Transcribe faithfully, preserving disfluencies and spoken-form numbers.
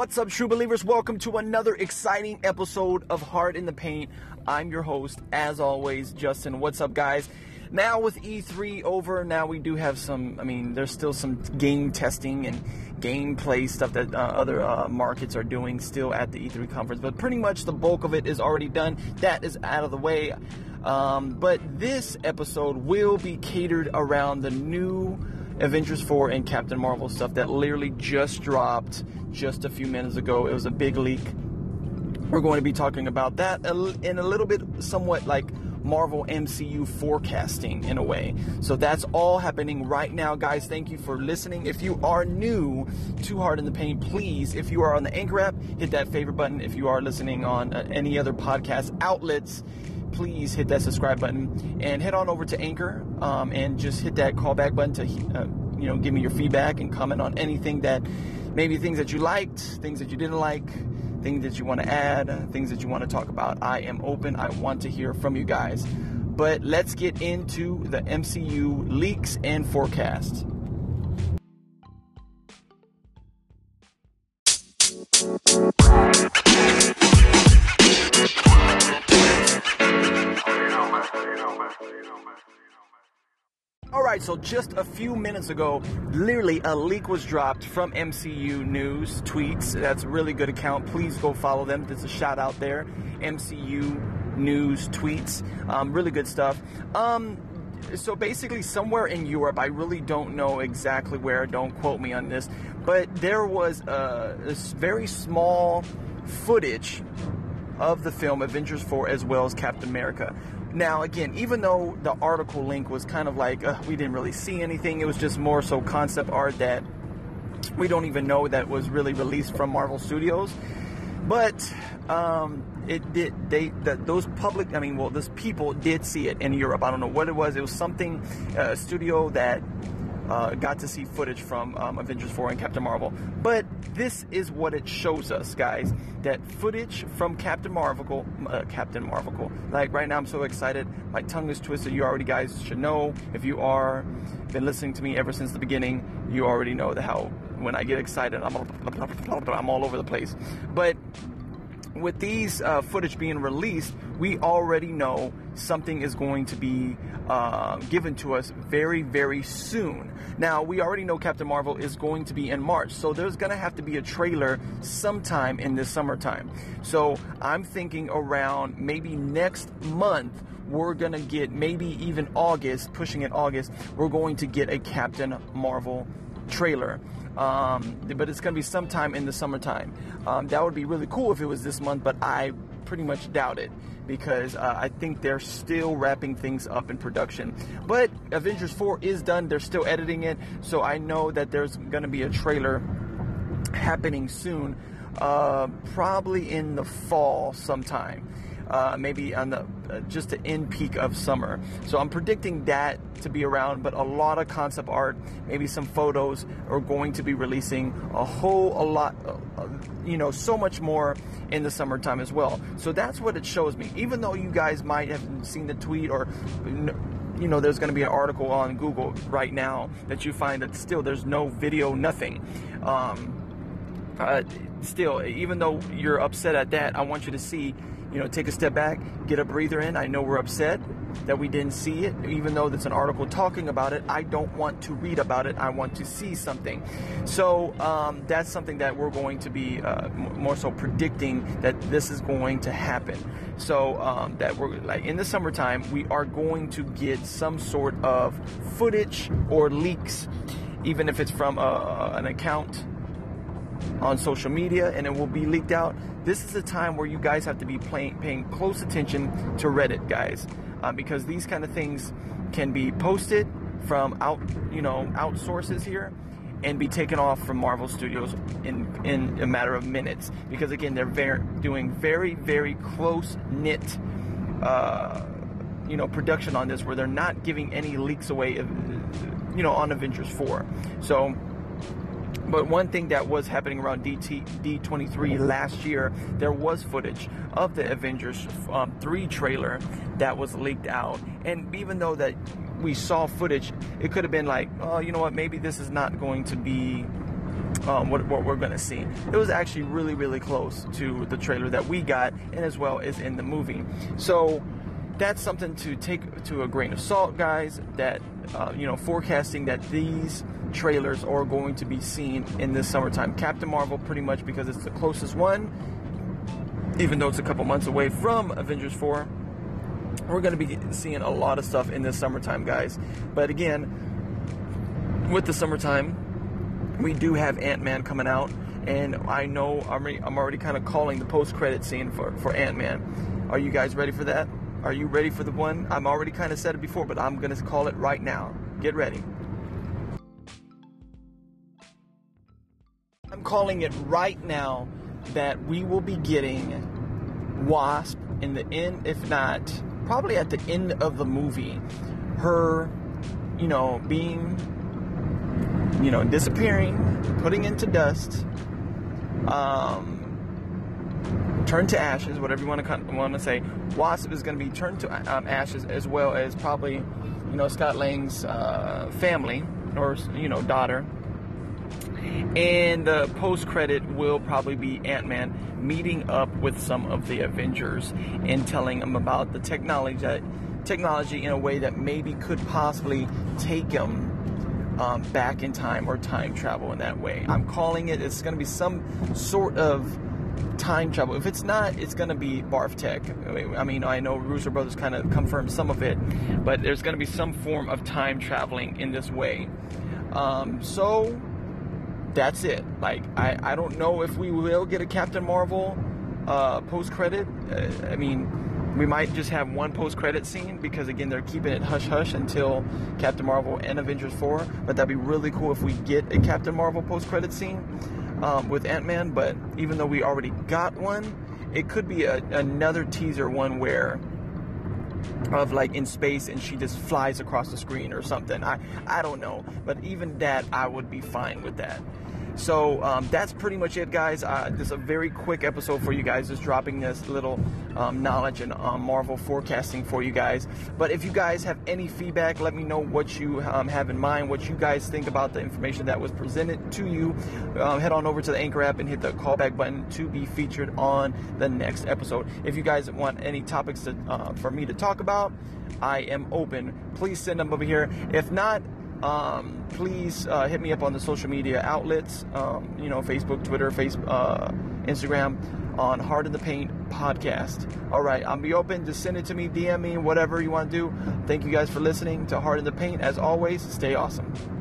What's up, true believers? Welcome to another exciting episode of Hard in the Paint. I'm your host, as always, Justin. What's up, guys? Now with E three over, now we do have some, I mean, there's still some game testing and gameplay stuff that uh, other uh, markets are doing still at the E three conference, but pretty much the bulk of it is already done. That is out of the way. Um, but this episode will be catered around the new Avengers four and Captain Marvel stuff that literally just dropped just a few minutes ago. It was a big leak. We're going to be talking about that in a little bit, somewhat like Marvel M C U forecasting in a way. So that's all happening right now, guys. Thank you for listening. If you are new to Hard in the Paint, please, if you are on the Anchor app, hit that favorite button. If you are listening on uh, any other podcast outlets, please hit that subscribe button and head on over to Anchor um, and just hit that callback button to uh, you know, give me your feedback and comment on anything that, maybe things that you liked, things that you didn't like, things that you want to add, things that you want to talk about. I am open. I want to hear from you guys. But let's get into the M C U leaks and forecasts. Alright, so just a few minutes ago, literally a leak was dropped from M C U News Tweets. That's a really good account. Please go follow them. There's a shout out there. M C U News Tweets. Um, really good stuff. Um, so basically somewhere in Europe, I really don't know exactly where, don't quote me on this, but there was a, a very small footage of the film Avengers four as well as Captain America. Now, again, even though the article link was kind of like, uh, we didn't really see anything, it was just more so concept art that we don't even know that was really released from Marvel Studios. But um, it did. They that those public, I mean, well, those people did see it in Europe. I don't know what it was. It was something uh, studio that uh, got to see footage from um, Avengers four and Captain Marvel. But this is what it shows us, guys, that footage from Captain Marvel, uh, Captain Marvel, like right now I'm so excited, my tongue is twisted, you already guys should know, if you are, been listening to me ever since the beginning, you already know the how, when I get excited, I'm all, I'm all over the place. But with these uh, footage being released, we already know something is going to be uh, given to us very, very soon. Now, we already know Captain Marvel is going to be in March, so there's going to have to be a trailer sometime in this summertime. So I'm thinking around maybe next month, we're going to get, maybe even August, pushing it August, we're going to get a Captain Marvel trailer. Um, but it's going to be sometime in the summertime. Um, that would be really cool if it was this month, but I pretty much doubt it because uh, I think they're still wrapping things up in production. But Avengers four is done. They're still editing it. So I know that there's going to be a trailer happening soon, uh, probably in the fall sometime. Uh, maybe on the uh, just the end peak of summer. So I'm predicting that to be around, but a lot of concept art, maybe some photos are going to be releasing a whole a lot, uh, you know, so much more in the summertime as well. So that's what it shows me. Even though you guys might have seen the tweet or, you know, there's going to be an article on Google right now that you find that still there's no video, nothing. Um, uh, still, even though you're upset at that, I want you to see, you know, take a step back, get a breather in. I know we're upset that we didn't see it. Even though that's an article talking about it, I don't want to read about it. I want to see something. So um, that's something that we're going to be uh, more so predicting that this is going to happen. So um, that we're like in the summertime, we are going to get some sort of footage or leaks, even if it's from uh, an account on social media, and it will be leaked out. This is a time where you guys have to be playing, paying close attention to Reddit, guys, uh, because these kind of things can be posted from out, you know, outsources here, and be taken off from Marvel Studios in in a matter of minutes. Because again, they're very, doing very, very close knit, uh, you know, production on this, where they're not giving any leaks away, you know, on Avengers four. So. But one thing that was happening around D twenty-three last year, there was footage of the Avengers three trailer that was leaked out. And even though that we saw footage, it could have been like, oh, you know what, maybe this is not going to be um, what, what we're going to see. It was actually really, really close to the trailer that we got, and as well as in the movie. So that's something to take to a grain of salt, guys, that, uh, you know, forecasting that these trailers are going to be seen in this summertime. Captain Marvel, pretty much, because it's the closest one, even though it's a couple months away from Avengers four, we're going to be seeing a lot of stuff in this summertime, guys. But again, with the summertime, we do have Ant-Man coming out, and I know I'm already, I'm already kind of calling the post-credit scene for, for Ant-Man. Are you guys ready for that? Are you ready for the one? I'm already kind of said it before, but I'm going to call it right now. Get ready. I'm calling it right now that we will be getting Wasp in the end, if not, probably at the end of the movie. Her, you know, being, you know, disappearing, putting into dust, um, turned to ashes, whatever you want to want to say. Wasp is going to be turned to um, ashes, as well as probably, you know, Scott Lang's uh, family or, you know, daughter. And the post-credit will probably be Ant-Man meeting up with some of the Avengers and telling them about the technology that, technology in a way that maybe could possibly take him um, back in time, or time travel in that way. I'm calling it, it's going to be some sort of time travel. If it's not, it's going to be Barf Tech. I mean, I know Russo Brothers kind of confirmed some of it, but there's going to be some form of time traveling in this way. Um, so... That's it. Like, I, I don't know if we will get a Captain Marvel uh, post-credit. Uh, I mean, we might just have one post-credit scene because, again, they're keeping it hush-hush until Captain Marvel and Avengers four. But that'd be really cool if we get a Captain Marvel post-credit scene um, with Ant-Man. But even though we already got one, it could be a, another teaser one where... of like in space and she just flies across the screen or something. I, I don't know. But even that, I would be fine with that. So um, that's pretty much it, guys. Uh, this is a very quick episode for you guys, just dropping this little um, knowledge and um, Marvel forecasting for you guys. But if you guys have any feedback, let me know what you um, have in mind, what you guys think about the information that was presented to you. Uh, head on over to the Anchor app and hit the callback button to be featured on the next episode. If you guys want any topics to, uh, for me to talk about, I am open. Please send them over here. If not, Um, please uh, hit me up on the social media outlets, um, you know, Facebook, Twitter, Facebook, uh, Instagram, on Hard in the Paint Podcast. All right, I'll be open. Just send it to me, D M me, whatever you want to do. Thank you guys for listening to Hard in the Paint. As always, stay awesome.